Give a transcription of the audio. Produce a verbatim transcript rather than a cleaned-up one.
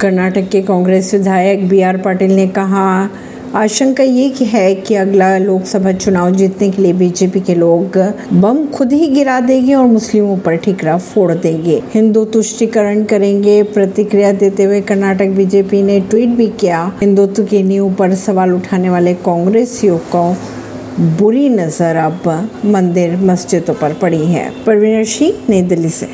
कर्नाटक के कांग्रेस विधायक बीआर पाटिल ने कहा, आशंका ये है कि अगला लोकसभा चुनाव जीतने के लिए बीजेपी के लोग बम खुद ही गिरा देंगे और मुस्लिमों पर ठिकरा फोड़ देंगे, हिंदू तुष्टिकरण करेंगे। प्रतिक्रिया देते हुए कर्नाटक बीजेपी ने ट्वीट भी किया, हिंदुत्व की नींव पर सवाल उठाने वाले कांग्रेसियों को बुरी नजर अब मंदिर मस्जिदों पर पड़ी है। परवीन अर्शी, नई दिल्ली से।